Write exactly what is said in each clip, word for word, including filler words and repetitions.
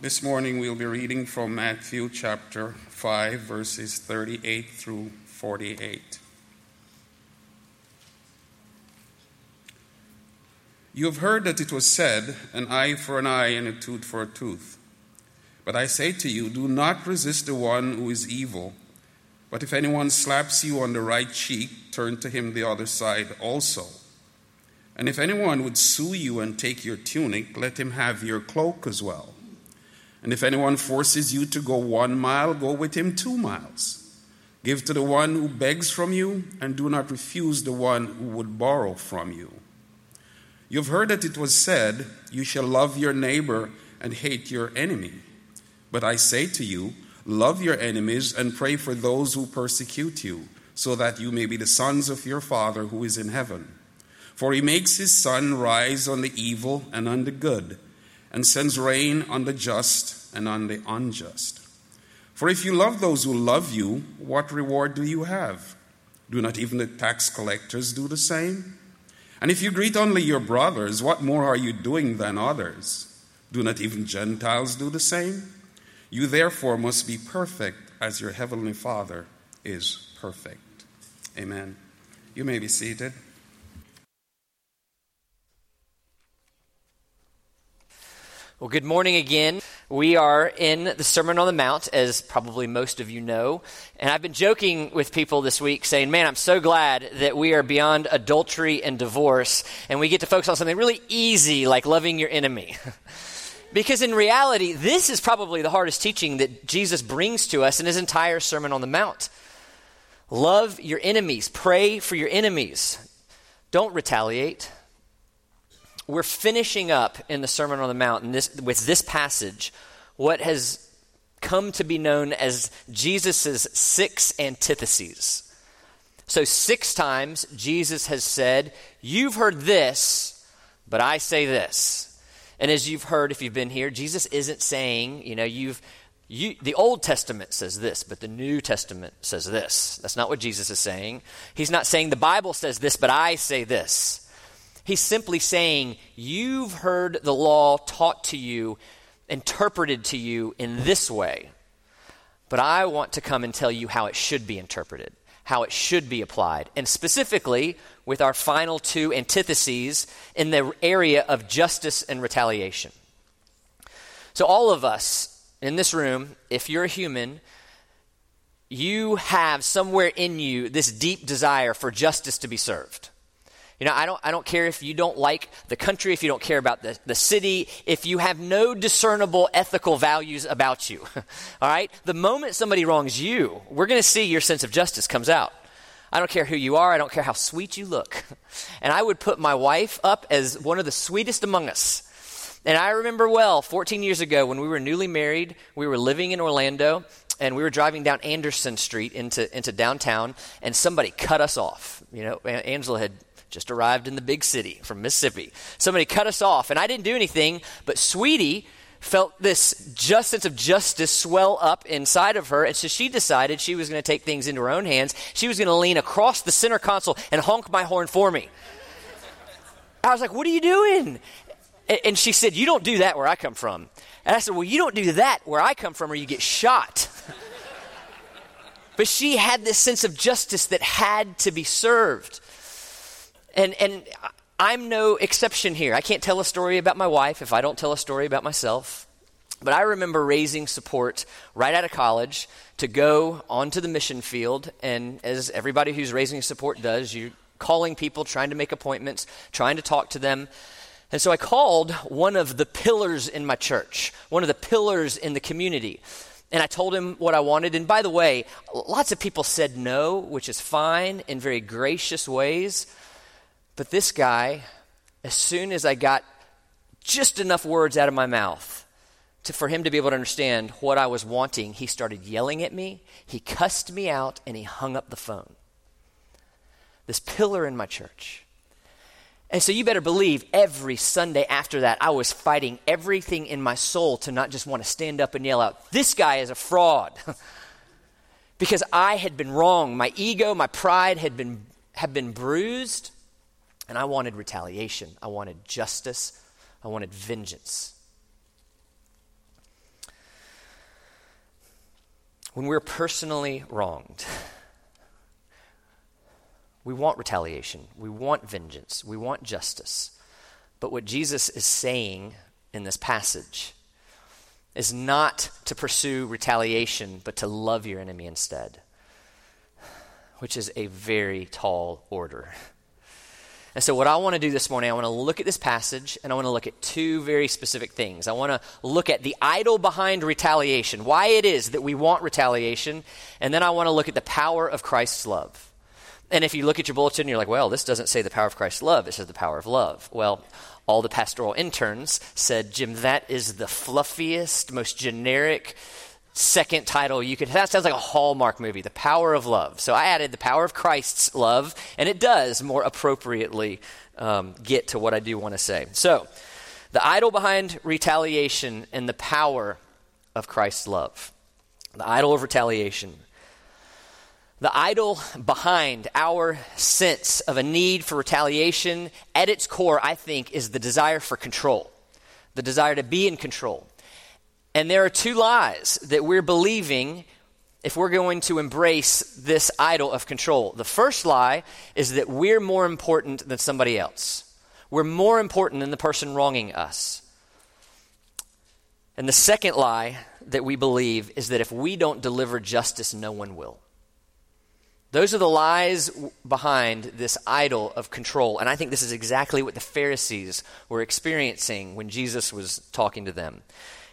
This morning we'll be reading from Matthew chapter five, verses thirty-eight through forty-eight. You have heard that it was said, an eye for an eye and a tooth for a tooth. But I say to you, do not resist the one who is evil. But if anyone slaps you on the right cheek, turn to him the other side also. And if anyone would sue you and take your tunic, let him have your cloak as well. And if anyone forces you to go one mile, go with him two miles. Give to the one who begs from you, and do not refuse the one who would borrow from you. You have heard that it was said, you shall love your neighbor and hate your enemy. But I say to you, love your enemies and pray for those who persecute you, so that you may be the sons of your Father who is in heaven. For he makes his sun rise on the evil and on the good, and sends rain on the just and on the unjust. For if you love those who love you, what reward do you have? Do not even the tax collectors do the same? And if you greet only your brothers, what more are you doing than others? Do not even Gentiles do the same? You therefore must be perfect as your heavenly Father is perfect. Amen. You may be seated. Well, good morning again. We are in the Sermon on the Mount, as probably most of you know. And I've been joking with people this week saying, man, I'm so glad that we are beyond adultery and divorce, and we get to focus on something really easy like loving your enemy. Because in reality, this is probably the hardest teaching that Jesus brings to us in his entire Sermon on the Mount. Love your enemies. Pray for your enemies. Don't retaliate. We're finishing up in the Sermon on the Mount and this, with this passage, what has come to be known as Jesus' six antitheses. So six times Jesus has said, you've heard this, but I say this. And as you've heard, if you've been here, Jesus isn't saying, you know, you've, you, the Old Testament says this, but the New Testament says this. That's not what Jesus is saying. He's not saying the Bible says this, but I say this. He's simply saying, you've heard the law taught to you, interpreted to you in this way, but I want to come and tell you how it should be interpreted, how it should be applied, and specifically with our final two antitheses in the area of justice and retaliation. So all of us in this room, if you're a human, you have somewhere in you this deep desire for justice to be served. You know, I don't I don't care if you don't like the country, if you don't care about the, the city, if you have no discernible ethical values about you, all right? The moment somebody wrongs you, we're going to see your sense of justice comes out. I don't care who you are. I don't care how sweet you look. And I would put my wife up as one of the sweetest among us. And I remember well, fourteen years ago, when we were newly married, we were living in Orlando, and we were driving down Anderson Street into, into downtown, and somebody cut us off. You know, Angela had just arrived in the big city from Mississippi. Somebody cut us off, and I didn't do anything, but Sweetie felt this just sense of justice swell up inside of her, and so she decided she was going to take things into her own hands. She was going to lean across the center console and honk my horn for me. I was like, what are you doing? And she said, you don't do that where I come from. And I said, well, you don't do that where I come from or you get shot. But she had this sense of justice that had to be served. And and I'm no exception here. I can't tell a story about my wife if I don't tell a story about myself. But I remember raising support right out of college to go onto the mission field. And as everybody who's raising support does, you're calling people, trying to make appointments, trying to talk to them. And so I called one of the pillars in my church, one of the pillars in the community. And I told him what I wanted. And by the way, lots of people said no, which is fine, in very gracious ways. But this guy, as soon as I got just enough words out of my mouth to, for him to be able to understand what I was wanting, he started yelling at me, he cussed me out, and he hung up the phone. This pillar in my church. And so you better believe every Sunday after that, I was fighting everything in my soul to not just want to stand up and yell out, this guy is a fraud. Because I had been wrong. My ego, my pride had been had been bruised. And I wanted retaliation. I wanted justice. I wanted vengeance. When we're personally wronged, we want retaliation, we want vengeance, we want justice. But what Jesus is saying in this passage is not to pursue retaliation, but to love your enemy instead, which is a very tall order. And so what I want to do this morning, I want to look at this passage, and I want to look at two very specific things. I want to look at the idol behind retaliation, why it is that we want retaliation, and then I want to look at the power of Christ's love. And if you look at your bulletin, you're like, well, this doesn't say the power of Christ's love, it says the power of love. Well, all the pastoral interns said, Jim, that is the fluffiest, most generic second title you could, that sounds like a Hallmark movie, The Power of Love. So I added The Power of Christ's Love, and it does more appropriately um, get to what I do want to say. So the idol behind retaliation and the power of Christ's love. The idol of retaliation. The idol behind our sense of a need for retaliation, at its core, I think, is the desire for control, the desire to be in control. And there are two lies that we're believing if we're going to embrace this idol of control. The first lie is that we're more important than somebody else. We're more important than the person wronging us. And the second lie that we believe is that if we don't deliver justice, no one will. Those are the lies behind this idol of control. And I think this is exactly what the Pharisees were experiencing when Jesus was talking to them.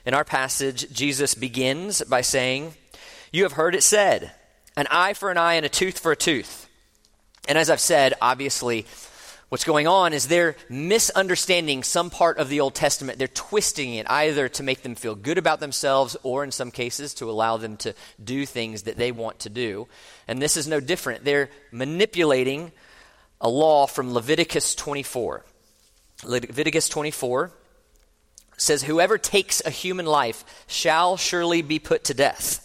In our passage, Jesus begins by saying, "You have heard it said, an eye for an eye and a tooth for a tooth." And as I've said, obviously, what's going on is they're misunderstanding some part of the Old Testament. They're twisting it either to make them feel good about themselves or in some cases to allow them to do things that they want to do. And this is no different. They're manipulating a law from Leviticus twenty-four. Leviticus twenty-four says, "Whoever takes a human life shall surely be put to death.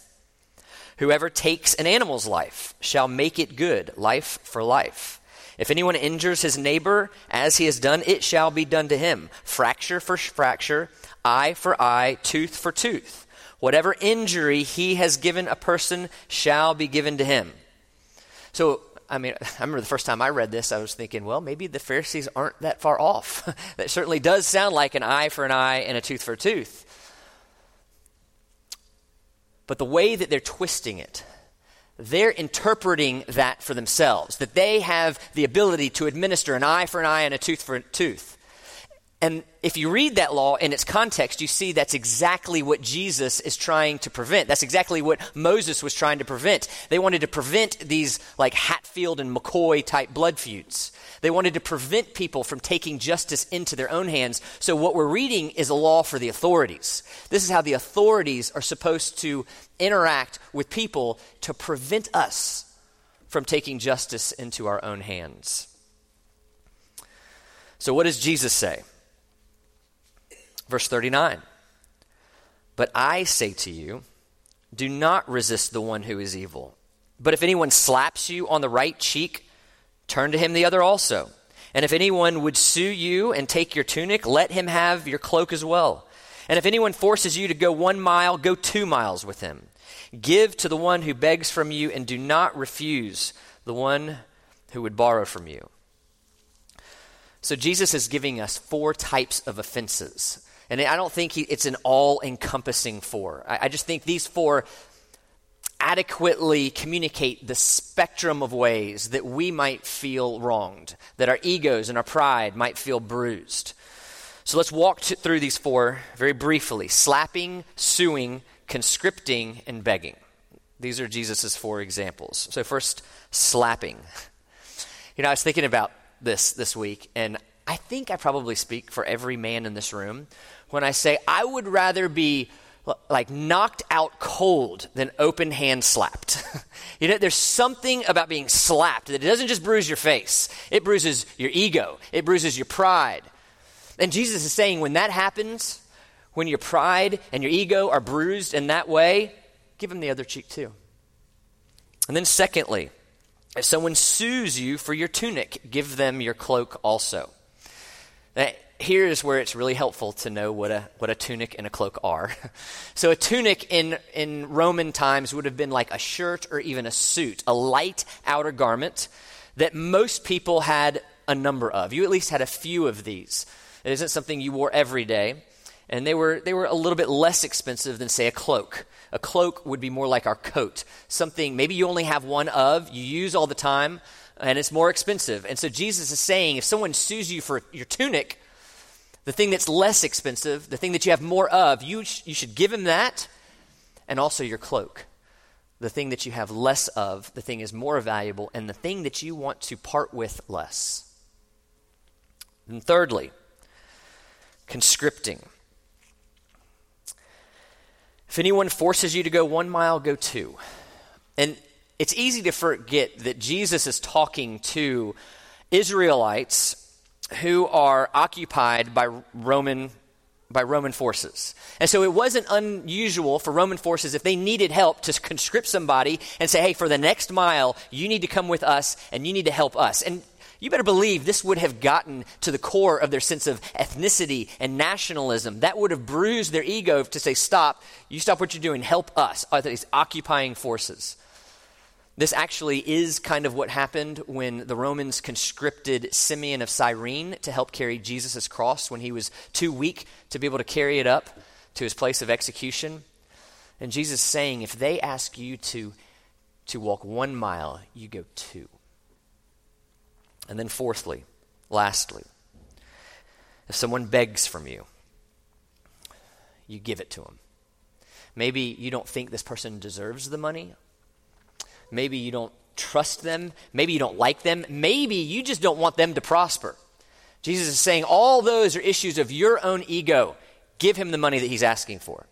Whoever takes an animal's life shall make it good, life for life. If anyone injures his neighbor as he has done, it shall be done to him. Fracture for fracture, eye for eye, tooth for tooth. Whatever injury he has given a person shall be given to him." So, I mean, I remember the first time I read this, I was thinking, well, maybe the Pharisees aren't that far off. That certainly does sound like an eye for an eye and a tooth for a tooth. But the way that they're twisting it, they're interpreting that for themselves, that they have the ability to administer an eye for an eye and a tooth for a tooth. And if you read that law in its context, you see that's exactly what Jesus is trying to prevent. That's exactly what Moses was trying to prevent. They wanted to prevent these like Hatfield and McCoy type blood feuds. They wanted to prevent people from taking justice into their own hands. So what we're reading is a law for the authorities. This is how the authorities are supposed to interact with people to prevent us from taking justice into our own hands. So what does Jesus say? Verse thirty-nine, "But I say to you, do not resist the one who is evil. But if anyone slaps you on the right cheek, turn to him the other also. And if anyone would sue you and take your tunic, let him have your cloak as well. And if anyone forces you to go one mile, go two miles with him. Give to the one who begs from you, and do not refuse the one who would borrow from you." So Jesus is giving us four types of offenses. And I don't think he, it's an all-encompassing four. I, I just think these four adequately communicate the spectrum of ways that we might feel wronged, that our egos and our pride might feel bruised. So let's walk t- through these four very briefly. Slapping, suing, conscripting, and begging. These are Jesus's four examples. So first, slapping. You know, I was thinking about this this week, and I think I probably speak for every man in this room when I say I would rather be like knocked out cold than open hand slapped. You know, there's something about being slapped that it doesn't just bruise your face. It bruises your ego. It bruises your pride. And Jesus is saying when that happens, when your pride and your ego are bruised in that way, give him the other cheek too. And then secondly, if someone sues you for your tunic, give them your cloak also. here is where it's really helpful to know what a what a tunic and a cloak are. So a tunic in, in Roman times would have been like a shirt or even a suit, a light outer garment that most people had a number of. You at least had a few of these. It isn't something you wore every day. And they were they were a little bit less expensive than, say, a cloak. A cloak would be more like our coat, something maybe you only have one of, you use all the time, and it's more expensive. And so Jesus is saying if someone sues you for your tunic, the thing that's less expensive, the thing that you have more of, you sh- you should give him that, and also your cloak, the thing that you have less of, the thing is more valuable, and the thing that you want to part with less. And thirdly, conscripting. If anyone forces you to go one mile, go two. And it's easy to forget that Jesus is talking to Israelites who are occupied by Roman by Roman forces. And so it wasn't unusual for Roman forces, if they needed help, to conscript somebody and say, hey, for the next mile, you need to come with us and you need to help us. And you better believe this would have gotten to the core of their sense of ethnicity and nationalism. That would have bruised their ego to say, stop, you stop what you're doing, help us, these occupying forces. This actually is kind of what happened when the Romans conscripted Simeon of Cyrene to help carry Jesus' cross when he was too weak to be able to carry it up to his place of execution. And Jesus is saying, if they ask you to, to walk one mile, you go two. And then fourthly, lastly, if someone begs from you, you give it to them. Maybe you don't think this person deserves the money. Maybe you don't trust them. Maybe you don't like them. Maybe you just don't want them to prosper. Jesus is saying all those are issues of your own ego. Give him the money that he's asking for.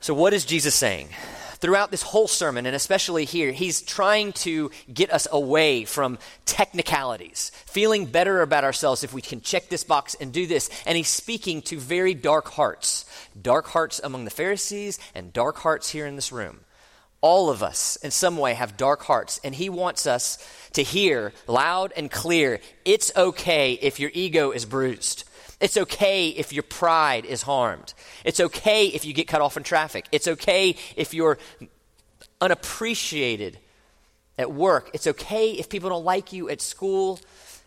So what is Jesus saying? Throughout this whole sermon, and especially here, he's trying to get us away from technicalities, feeling better about ourselves if we can check this box and do this. And he's speaking to very dark hearts, dark hearts among the Pharisees and dark hearts here in this room. All of us, in some way, have dark hearts, and he wants us to hear loud and clear, it's okay if your ego is bruised. It's okay if your pride is harmed. It's okay if you get cut off in traffic. It's okay if you're unappreciated at work. It's okay if people don't like you at school.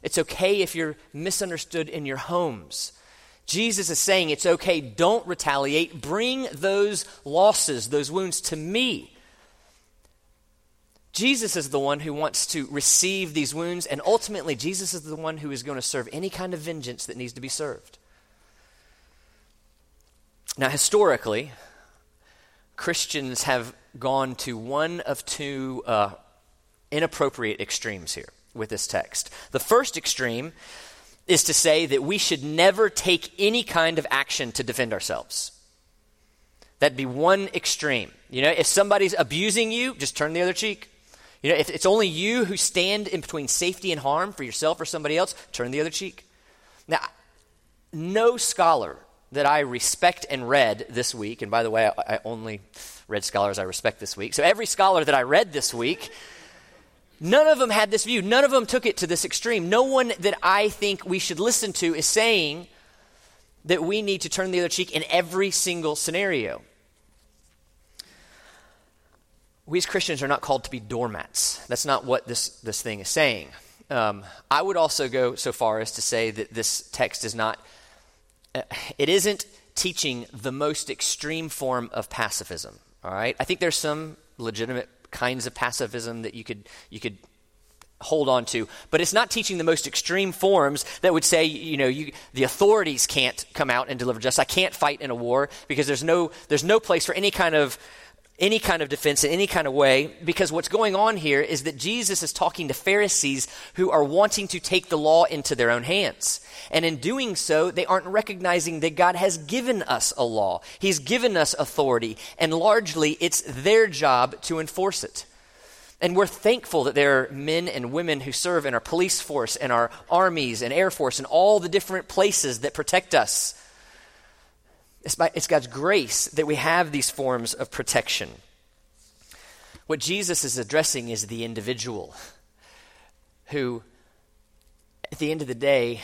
It's okay if you're misunderstood in your homes. Jesus is saying it's okay, don't retaliate. Bring those losses, those wounds to me. Jesus is the one who wants to receive these wounds, and ultimately Jesus is the one who is going to serve any kind of vengeance that needs to be served. Now, historically, Christians have gone to one of two uh, inappropriate extremes here with this text. The first extreme is to say that we should never take any kind of action to defend ourselves. That'd be one extreme. You know, if somebody's abusing you, just turn the other cheek. You know, if it's only you who stand in between safety and harm for yourself or somebody else, turn the other cheek. Now, no scholar that I respect and read this week, and by the way, I, I only read scholars I respect this week, so every scholar that I read this week, none of them had this view. None of them took it to this extreme. No one that I think we should listen to is saying that we need to turn the other cheek in every single scenario. We as Christians are not called to be doormats. That's not what this, this thing is saying. Um, I would also go so far as to say that this text is not, uh, it isn't teaching the most extreme form of pacifism, all right? I think there's some legitimate kinds of pacifism that you could you could hold on to, but it's not teaching the most extreme forms that would say, you know, you, the authorities can't come out and deliver justice. I can't fight in a war because there's no there's no place for any kind of any kind of defense in any kind of way, because what's going on here is that Jesus is talking to Pharisees who are wanting to take the law into their own hands. And in doing so, they aren't recognizing that God has given us a law. He's given us authority, and largely it's their job to enforce it. And we're thankful that there are men and women who serve in our police force and our armies and air force and all the different places that protect us. It's, by, it's God's grace that we have these forms of protection. What Jesus is addressing is the individual who at the end of the day,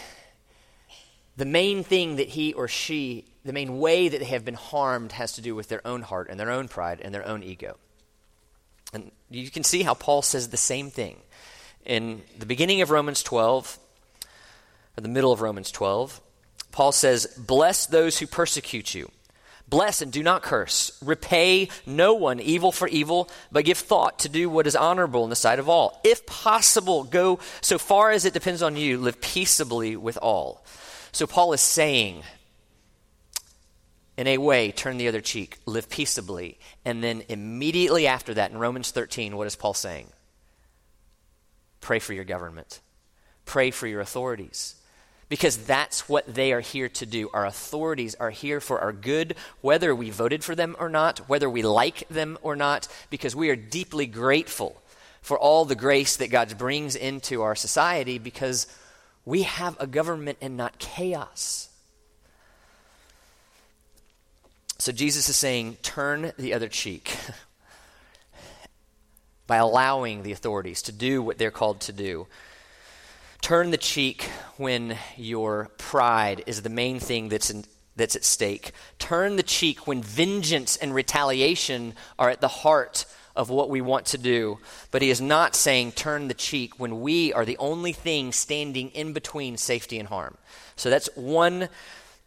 the main thing that he or she, the main way that they have been harmed has to do with their own heart and their own pride and their own ego. And you can see how Paul says the same thing in the beginning of Romans twelve, or the middle of Romans twelve. Paul says, "Bless those who persecute you. Bless and do not curse. Repay no one evil for evil, but give thought to do what is honorable in the sight of all. If possible, go so far as it depends on you, live peaceably with all." So Paul is saying, in a way, turn the other cheek, live peaceably. And then immediately after that, in Romans thirteen, what is Paul saying? Pray for your government. Pray for your authorities. Because that's what they are here to do. Our authorities are here for our good, whether we voted for them or not, whether we like them or not, because we are deeply grateful for all the grace that God brings into our society because we have a government and not chaos. So Jesus is saying, turn the other cheek by allowing the authorities to do what they're called to do. Turn the cheek when your pride is the main thing that's in, that's at stake. Turn the cheek when vengeance and retaliation are at the heart of what we want to do. But he is not saying turn the cheek when we are the only thing standing in between safety and harm. So that's one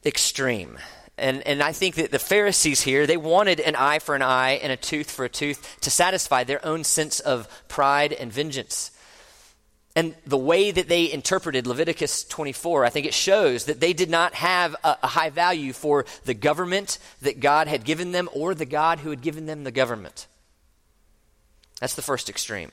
extreme. And and I think that the Pharisees here, they wanted an eye for an eye and a tooth for a tooth to satisfy their own sense of pride and vengeance. And the way that they interpreted Leviticus twenty-four, I think it shows that they did not have a, a high value for the government that God had given them or the God who had given them the government. That's the first extreme,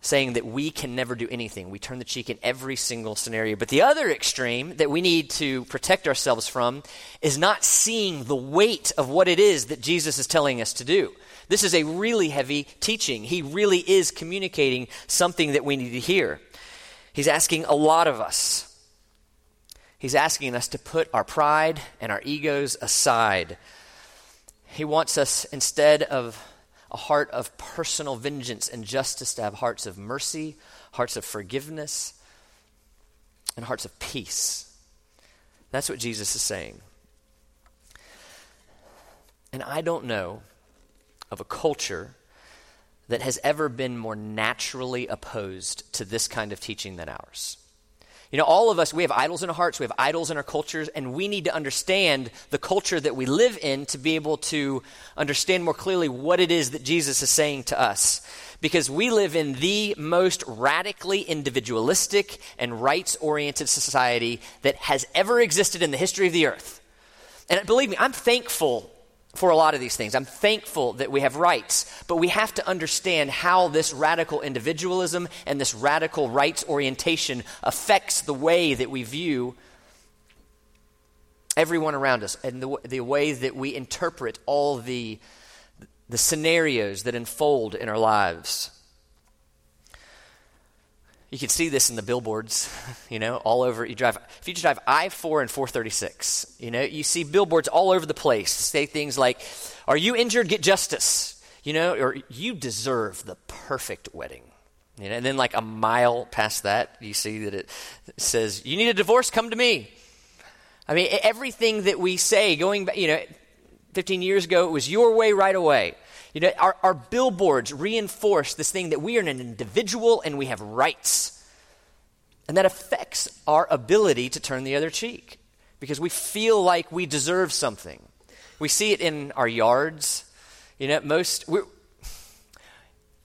saying that we can never do anything. We turn the cheek in every single scenario. But the other extreme that we need to protect ourselves from is not seeing the weight of what it is that Jesus is telling us to do. This is a really heavy teaching. He really is communicating something that we need to hear. He's asking a lot of us. He's asking us to put our pride and our egos aside. He wants us, instead of a heart of personal vengeance and justice, to have hearts of mercy, hearts of forgiveness, and hearts of peace. That's what Jesus is saying. And I don't know of a culture that has ever been more naturally opposed to this kind of teaching than ours. You know, all of us, we have idols in our hearts, we have idols in our cultures, and we need to understand the culture that we live in to be able to understand more clearly what it is that Jesus is saying to us. Because we live in the most radically individualistic and rights-oriented society that has ever existed in the history of the earth. And believe me, I'm thankful for a lot of these things. I'm thankful that we have rights, but we have to understand how this radical individualism and this radical rights orientation affects the way that we view everyone around us and the, the way that we interpret all the, the scenarios that unfold in our lives. You can see this in the billboards, you know, all over. You drive, if you drive I four and four thirty-six, you know, you see billboards all over the place. Say things like, "Are you injured? Get justice," you know, or "You deserve the perfect wedding." You know, and then like a mile past that, you see that it says, "You need a divorce? Come to me." I mean, everything that we say going back, you know, fifteen years ago, it was your way right away. You know, our, our billboards reinforce this thing that we are an individual and we have rights. And that affects our ability to turn the other cheek because we feel like we deserve something. We see it in our yards. You know, most, we're,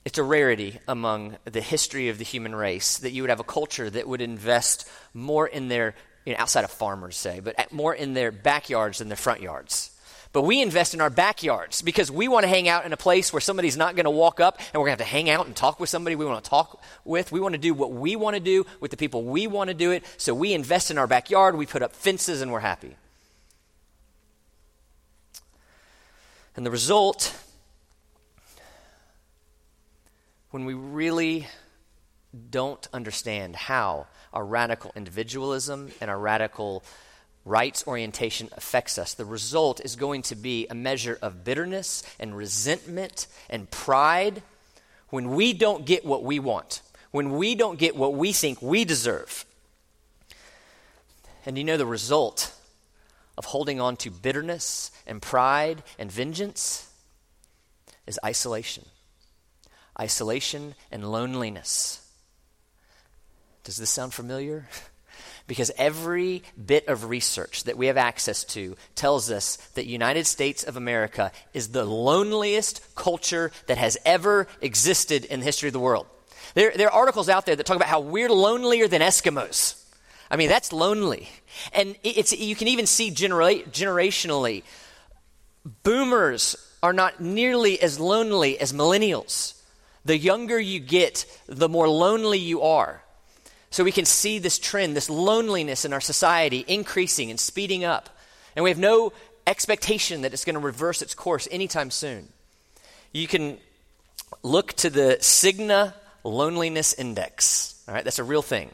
it's a rarity among the history of the human race that you would have a culture that would invest more in their, you know, outside of farmers, say, but more in their backyards than their front yards. But we invest in our backyards because we want to hang out in a place where somebody's not going to walk up and we're going to have to hang out and talk with somebody we want to talk with. We want to do what we want to do with the people we want to do it. So we invest in our backyard, we put up fences, and we're happy. And the result, when we really don't understand how our radical individualism and our radical rights orientation affects us, the result is going to be a measure of bitterness and resentment and pride when we don't get what we want, when we don't get what we think we deserve. And you know the result of holding on to bitterness and pride and vengeance is isolation. Isolation and loneliness. Does this sound familiar? Because every bit of research that we have access to tells us that United States of America is the loneliest culture that has ever existed in the history of the world. There, there are articles out there that talk about how we're lonelier than Eskimos. I mean, that's lonely. And it's you can even see genera- generationally, boomers are not nearly as lonely as millennials. The younger you get, the more lonely you are. So we can see this trend, this loneliness in our society increasing and speeding up. And we have no expectation that it's going to reverse its course anytime soon. You can look to the Cigna Loneliness Index. All right, that's a real thing.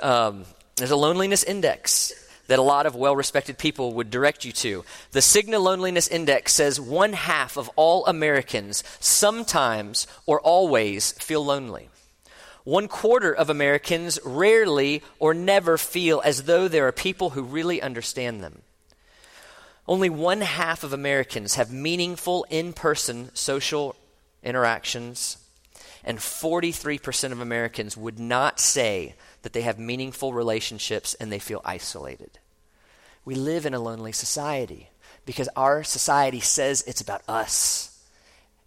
Um, there's a loneliness index that a lot of well-respected people would direct you to. The Cigna Loneliness Index says one half of all Americans sometimes or always feel lonely. One quarter of Americans rarely or never feel as though there are people who really understand them. Only one half of Americans have meaningful in-person social interactions, and forty-three percent of Americans would not say that they have meaningful relationships and they feel isolated. We live in a lonely society because our society says it's about us,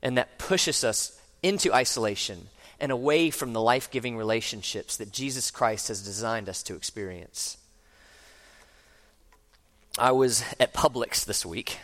and that pushes us into isolation and away from the life-giving relationships that Jesus Christ has designed us to experience. I was at Publix this week,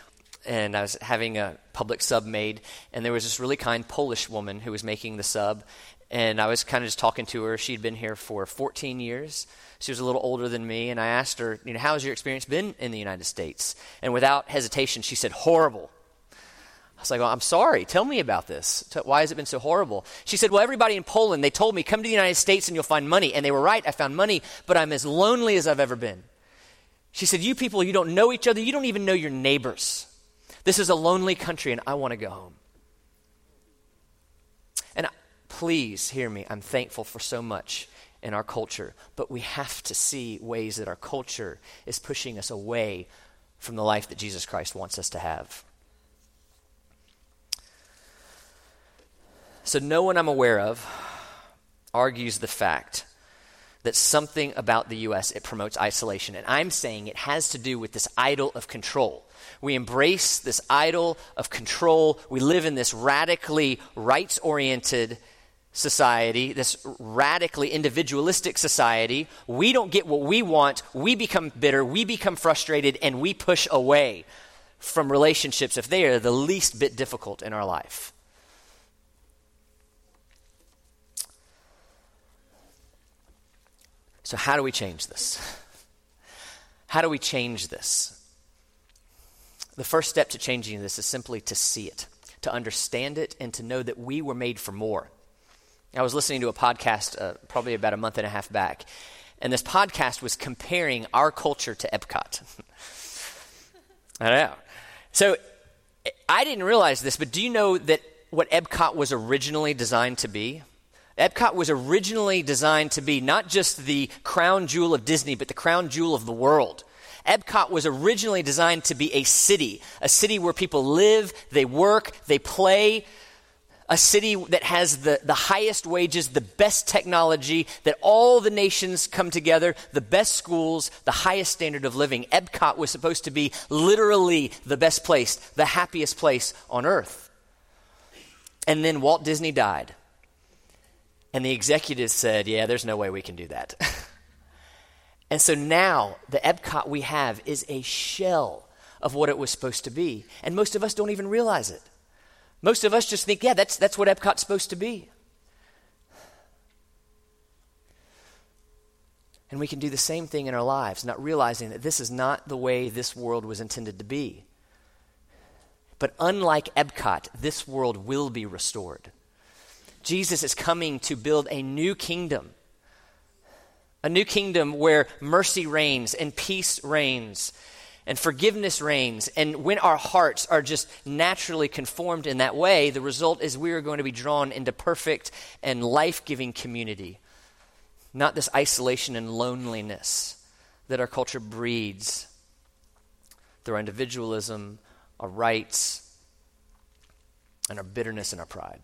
and I was having a Publix sub made, and there was this really kind Polish woman who was making the sub, and I was kind of just talking to her. She'd been here for fourteen years. She was a little older than me, and I asked her, you know, how has your experience been in the United States? And without hesitation, she said, horrible. I was like, well, I'm sorry. Tell me about this. Why has it been so horrible? She said, well, everybody in Poland, they told me, come to the United States and you'll find money. And they were right. I found money, but I'm as lonely as I've ever been. She said, you people, you don't know each other. You don't even know your neighbors. This is a lonely country and I want to go home. And please hear me. I'm thankful for so much in our culture, but we have to see ways that our culture is pushing us away from the life that Jesus Christ wants us to have. So no one I'm aware of argues the fact that something about the U S, it promotes isolation. And I'm saying it has to do with this idol of control. We embrace this idol of control. We live in this radically rights-oriented society, this radically individualistic society. We don't get what we want. We become bitter. We become frustrated. And we push away from relationships if they are the least bit difficult in our life. So how do we change this? How do we change this? The first step to changing this is simply to see it, to understand it, and to know that we were made for more. I was listening to a podcast uh, probably about a month and a half back, and this podcast was comparing our culture to Epcot. I don't know. So I didn't realize this, but do you know that what Epcot was originally designed to be? Epcot was originally designed to be not just the crown jewel of Disney, but the crown jewel of the world. Epcot was originally designed to be a city, a city where people live, they work, they play, a city that has the, the highest wages, the best technology, that all the nations come together, the best schools, the highest standard of living. Epcot was supposed to be literally the best place, the happiest place on earth. And then Walt Disney died. And the executives said, yeah, there's no way we can do that. And so now the Epcot we have is a shell of what it was supposed to be. And most of us don't even realize it. Most of us just think, yeah, that's that's what Epcot's supposed to be. And we can do the same thing in our lives, not realizing that this is not the way this world was intended to be. But unlike Epcot, this world will be restored. Jesus is coming to build a new kingdom, a new kingdom where mercy reigns and peace reigns and forgiveness reigns. And when our hearts are just naturally conformed in that way, the result is we are going to be drawn into perfect and life-giving community, not this isolation and loneliness that our culture breeds through our individualism, our rights, and our bitterness and our pride.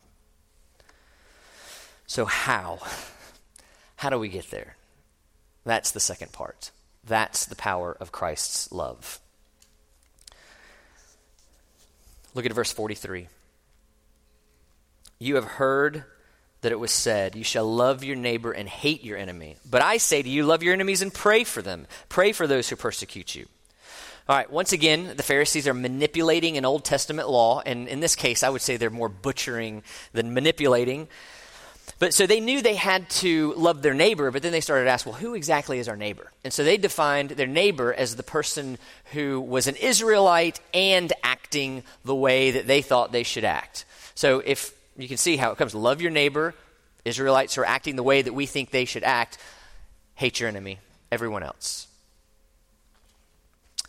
So how? How do we get there? That's the second part. That's the power of Christ's love. Look at verse forty-three. You have heard that it was said, you shall love your neighbor and hate your enemy. But I say to you, love your enemies and pray for them. Pray for those who persecute you. All right, once again, the Pharisees are manipulating an Old Testament law. And in this case, I would say they're more butchering than manipulating. But so they knew they had to love their neighbor, but then they started to ask, well, who exactly is our neighbor? And so they defined their neighbor as the person who was an Israelite and acting the way that they thought they should act. So if you can see how it comes, love your neighbor, Israelites who are acting the way that we think they should act, hate your enemy, everyone else.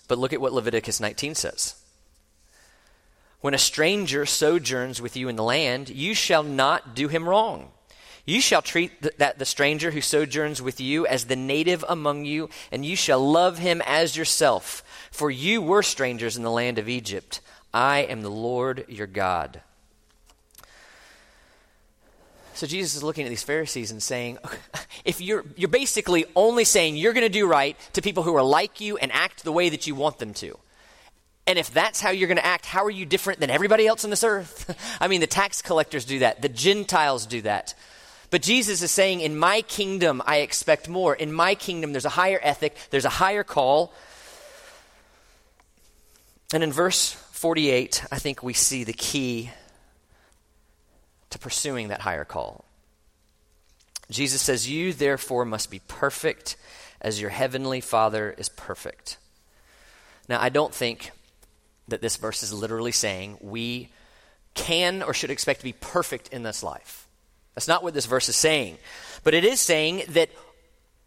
But look at what Leviticus nineteen says. When a stranger sojourns with you in the land, you shall not do him wrong. You shall treat th- that the stranger who sojourns with you as the native among you, and you shall love him as yourself. For you were strangers in the land of Egypt. I am the Lord your God. So Jesus is looking at these Pharisees and saying, if you're you're basically only saying you're going to do right to people who are like you and act the way that you want them to. And if that's how you're going to act, how are you different than everybody else on this earth? I mean, the tax collectors do that. The Gentiles do that. But Jesus is saying, in my kingdom, I expect more. In my kingdom, there's a higher ethic. There's a higher call. And in verse forty-eight, I think we see the key to pursuing that higher call. Jesus says, you therefore must be perfect as your heavenly Father is perfect. Now, I don't think that this verse is literally saying we can or should expect to be perfect in this life. That's not what this verse is saying. But it is saying that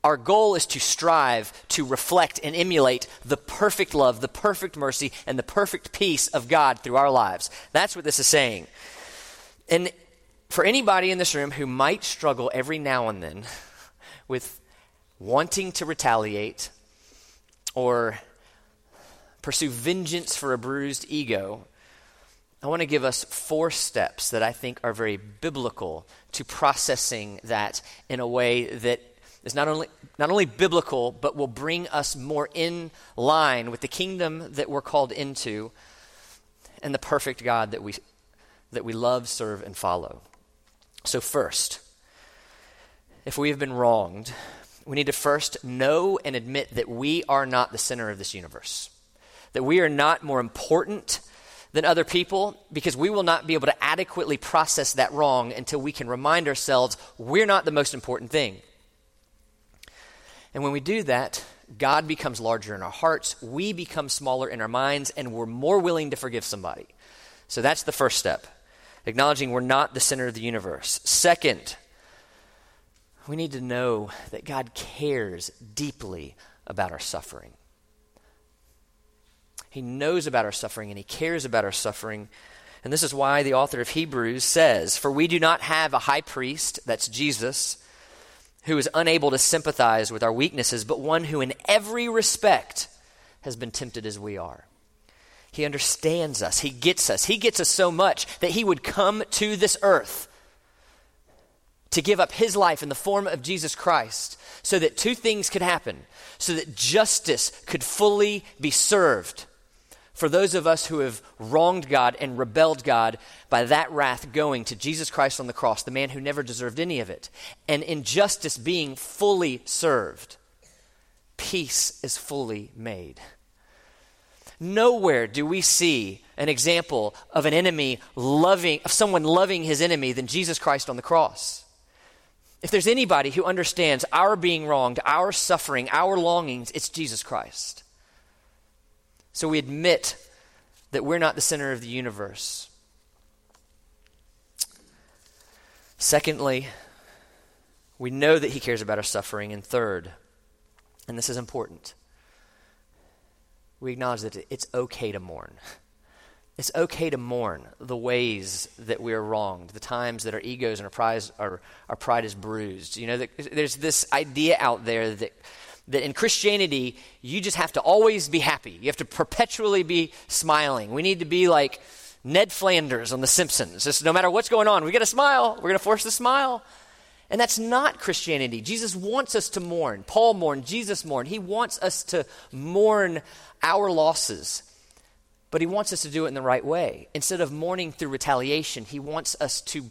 our goal is to strive to reflect and emulate the perfect love, the perfect mercy, and the perfect peace of God through our lives. That's what this is saying. And for anybody in this room who might struggle every now and then with wanting to retaliate or pursue vengeance for a bruised ego, I want to give us four steps that I think are very biblical to processing that in a way that is not only not only biblical, but will bring us more in line with the kingdom that we're called into and the perfect God that we that we love, serve, and follow. So first, if we have been wronged, we need to first know and admit that we are not the center of this universe, that we are not more important than other people, because we will not be able to adequately process that wrong until we can remind ourselves we're not the most important thing. And when we do that, God becomes larger in our hearts, we become smaller in our minds, and we're more willing to forgive somebody. So that's the first step, acknowledging we're not the center of the universe. Second, we need to know that God cares deeply about our suffering. He knows about our suffering and he cares about our suffering. And this is why the author of Hebrews says, for we do not have a high priest, that's Jesus, who is unable to sympathize with our weaknesses, but one who in every respect has been tempted as we are. He understands us. He gets us. He gets us so much that he would come to this earth to give up his life in the form of Jesus Christ so that two things could happen, so that justice could fully be served for those of us who have wronged God and rebelled God by that wrath going to Jesus Christ on the cross, the man who never deserved any of it, and injustice being fully served, peace is fully made. Nowhere do we see an example of an enemy loving, of someone loving his enemy than Jesus Christ on the cross. If there's anybody who understands our being wronged, our suffering, our longings, it's Jesus Christ. So we admit that we're not the center of the universe. Secondly, we know that he cares about our suffering. And third, and this is important, we acknowledge that it's okay to mourn. It's okay to mourn the ways that we are wronged, the times that our egos and our pride, our, our pride is bruised. You know, there's this idea out there that that in Christianity, you just have to always be happy. You have to perpetually be smiling. We need to be like Ned Flanders on The Simpsons. Just no matter what's going on, we got to smile. We're going to force the smile. And that's not Christianity. Jesus wants us to mourn. Paul mourned. Jesus mourned. He wants us to mourn our losses. But he wants us to do it in the right way. Instead of mourning through retaliation, he wants us to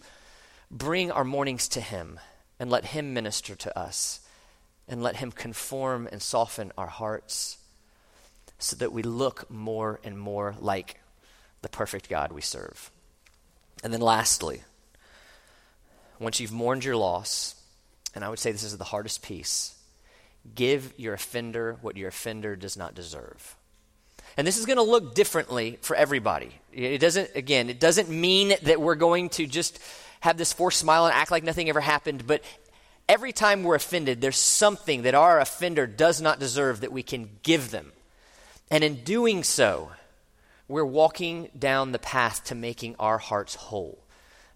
bring our mournings to him and let him minister to us and let him conform and soften our hearts so that we look more and more like the perfect God we serve. And then lastly, once you've mourned your loss, and I would say this is the hardest piece, give your offender what your offender does not deserve. And this is going to look differently for everybody. It doesn't, again, it doesn't mean that we're going to just have this forced smile and act like nothing ever happened, but every time we're offended, there's something that our offender does not deserve that we can give them. And in doing so, we're walking down the path to making our hearts whole.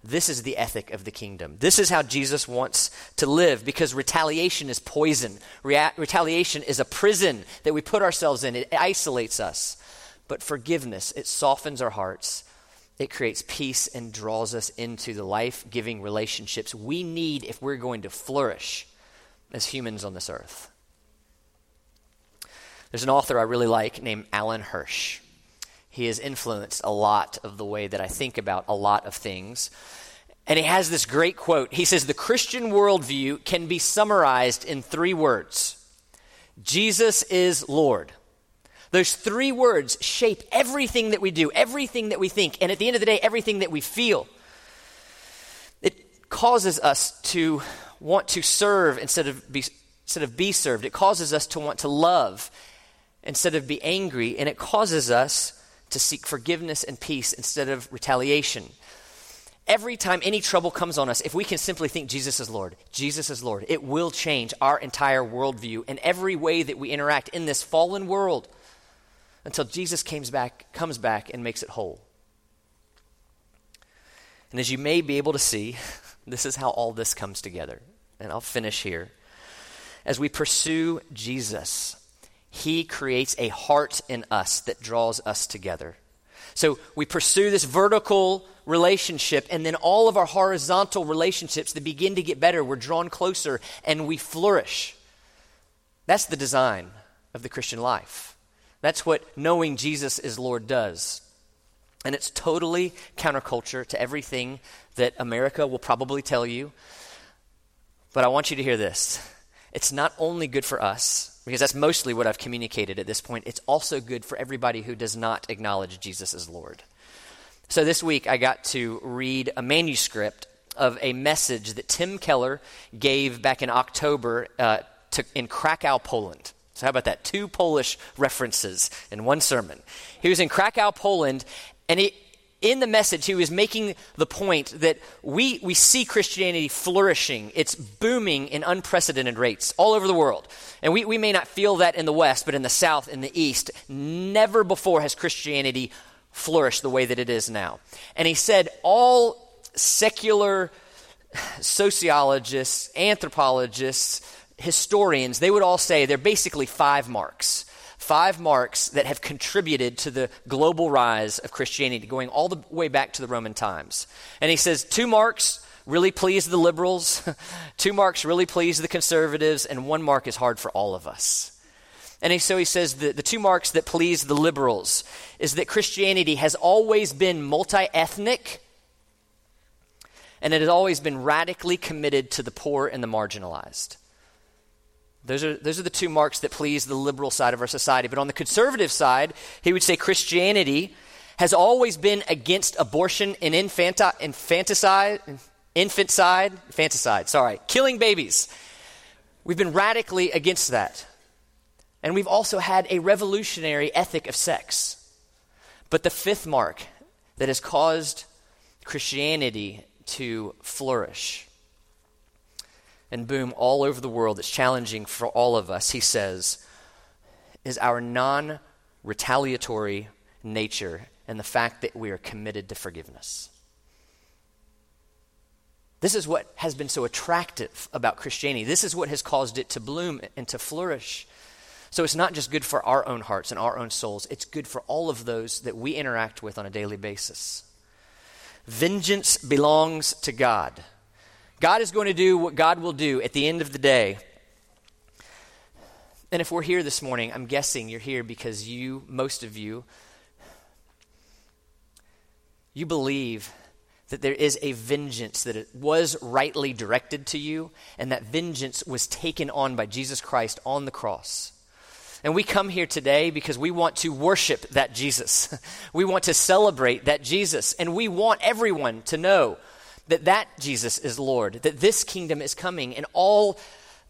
This is the ethic of the kingdom. This is how Jesus wants to live, because retaliation is poison. Rea- retaliation is a prison that we put ourselves in. It isolates us. But forgiveness, it softens our hearts. It creates peace and draws us into the life-giving relationships we need if we're going to flourish as humans on this earth. There's an author I really like named Alan Hirsch. He has influenced a lot of the way that I think about a lot of things. And he has this great quote. He says, the Christian worldview can be summarized in three words. Jesus is Lord. Those three words shape everything that we do, everything that we think, and at the end of the day, everything that we feel. It causes us to want to serve instead of be, instead of be served. It causes us to want to love instead of be angry, and it causes us to seek forgiveness and peace instead of retaliation. Every time any trouble comes on us, if we can simply think Jesus is Lord, Jesus is Lord, it will change our entire worldview and every way that we interact in this fallen world until Jesus comes back, comes back and makes it whole. And as you may be able to see, this is how all this comes together. And I'll finish here. As we pursue Jesus, he creates a heart in us that draws us together. So we pursue this vertical relationship, and then all of our horizontal relationships that begin to get better, we're drawn closer and we flourish. That's the design of the Christian life. That's what knowing Jesus is Lord does. And it's totally counterculture to everything that America will probably tell you. But I want you to hear this. It's not only good for us, because that's mostly what I've communicated at this point. It's also good for everybody who does not acknowledge Jesus as Lord. So this week I got to read a manuscript of a message that Tim Keller gave back in October uh, to, in Krakow, Poland. So how about that? Two Polish references in one sermon. He was in Krakow, Poland, and he, in the message he was making the point that we, we see Christianity flourishing. It's booming in unprecedented rates all over the world. And we, we may not feel that in the West, but in the South, in the East, never before has Christianity flourished the way that it is now. And he said all secular sociologists, anthropologists, historians, they would all say they're basically five marks. Five marks that have contributed to the global rise of Christianity, going all the way back to the Roman times. And he says two marks really please the liberals, two marks really please the conservatives, and one mark is hard for all of us. And he, so he says the, the two marks that please the liberals is that Christianity has always been multi-ethnic, and it has always been radically committed to the poor and the marginalized. Those are those are the two marks that please the liberal side of our society. But on the conservative side, he would say Christianity has always been against abortion and infanta, infanticide, infanticide, infanticide, sorry, killing babies. We've been radically against that. And we've also had a revolutionary ethic of sex. But the fifth mark that has caused Christianity to flourish and boom all over the world, it's challenging for all of us, he says, is our non-retaliatory nature and the fact that we are committed to forgiveness. This is what has been so attractive about Christianity. This is what has caused it to bloom and to flourish. So it's not just good for our own hearts and our own souls. It's good for all of those that we interact with on a daily basis. Vengeance belongs to God. God is going to do what God will do at the end of the day. And if we're here this morning, I'm guessing you're here because you, most of you, you believe that there is a vengeance that it was rightly directed to you, and that vengeance was taken on by Jesus Christ on the cross. And we come here today because we want to worship that Jesus. We want to celebrate that Jesus, and we want everyone to know that that Jesus is Lord, that this kingdom is coming, and all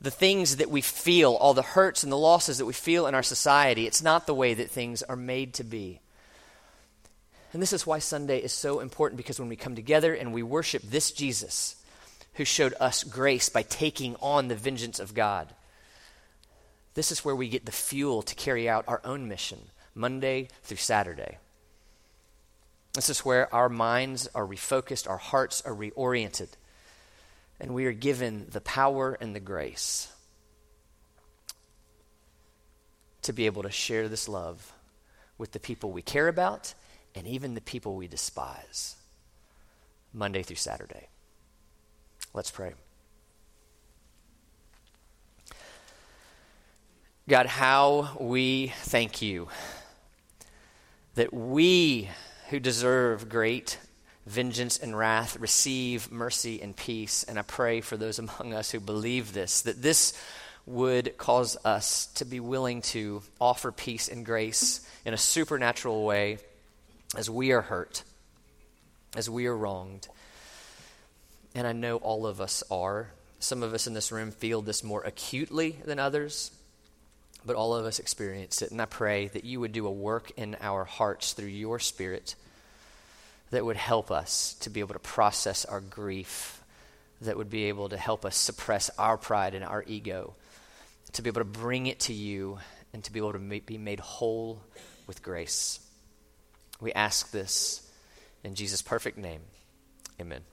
the things that we feel, all the hurts and the losses that we feel in our society, it's not the way that things are made to be. And this is why Sunday is so important, because when we come together and we worship this Jesus who showed us grace by taking on the vengeance of God, this is where we get the fuel to carry out our own mission, Monday through Saturday. This is where our minds are refocused, our hearts are reoriented, and we are given the power and the grace to be able to share this love with the people we care about and even the people we despise, Monday through Saturday. Let's pray. God, how we thank you that we who deserve great vengeance and wrath receive mercy and peace. And I pray for those among us who believe this, that this would cause us to be willing to offer peace and grace in a supernatural way as we are hurt, as we are wronged. And I know all of us are. Some of us in this room feel this more acutely than others, but all of us experience it. And I pray that you would do a work in our hearts through your Spirit that would help us to be able to process our grief, that would be able to help us suppress our pride and our ego, to be able to bring it to you, and to be able to ma- be made whole with grace. We ask this in Jesus' perfect name. Amen.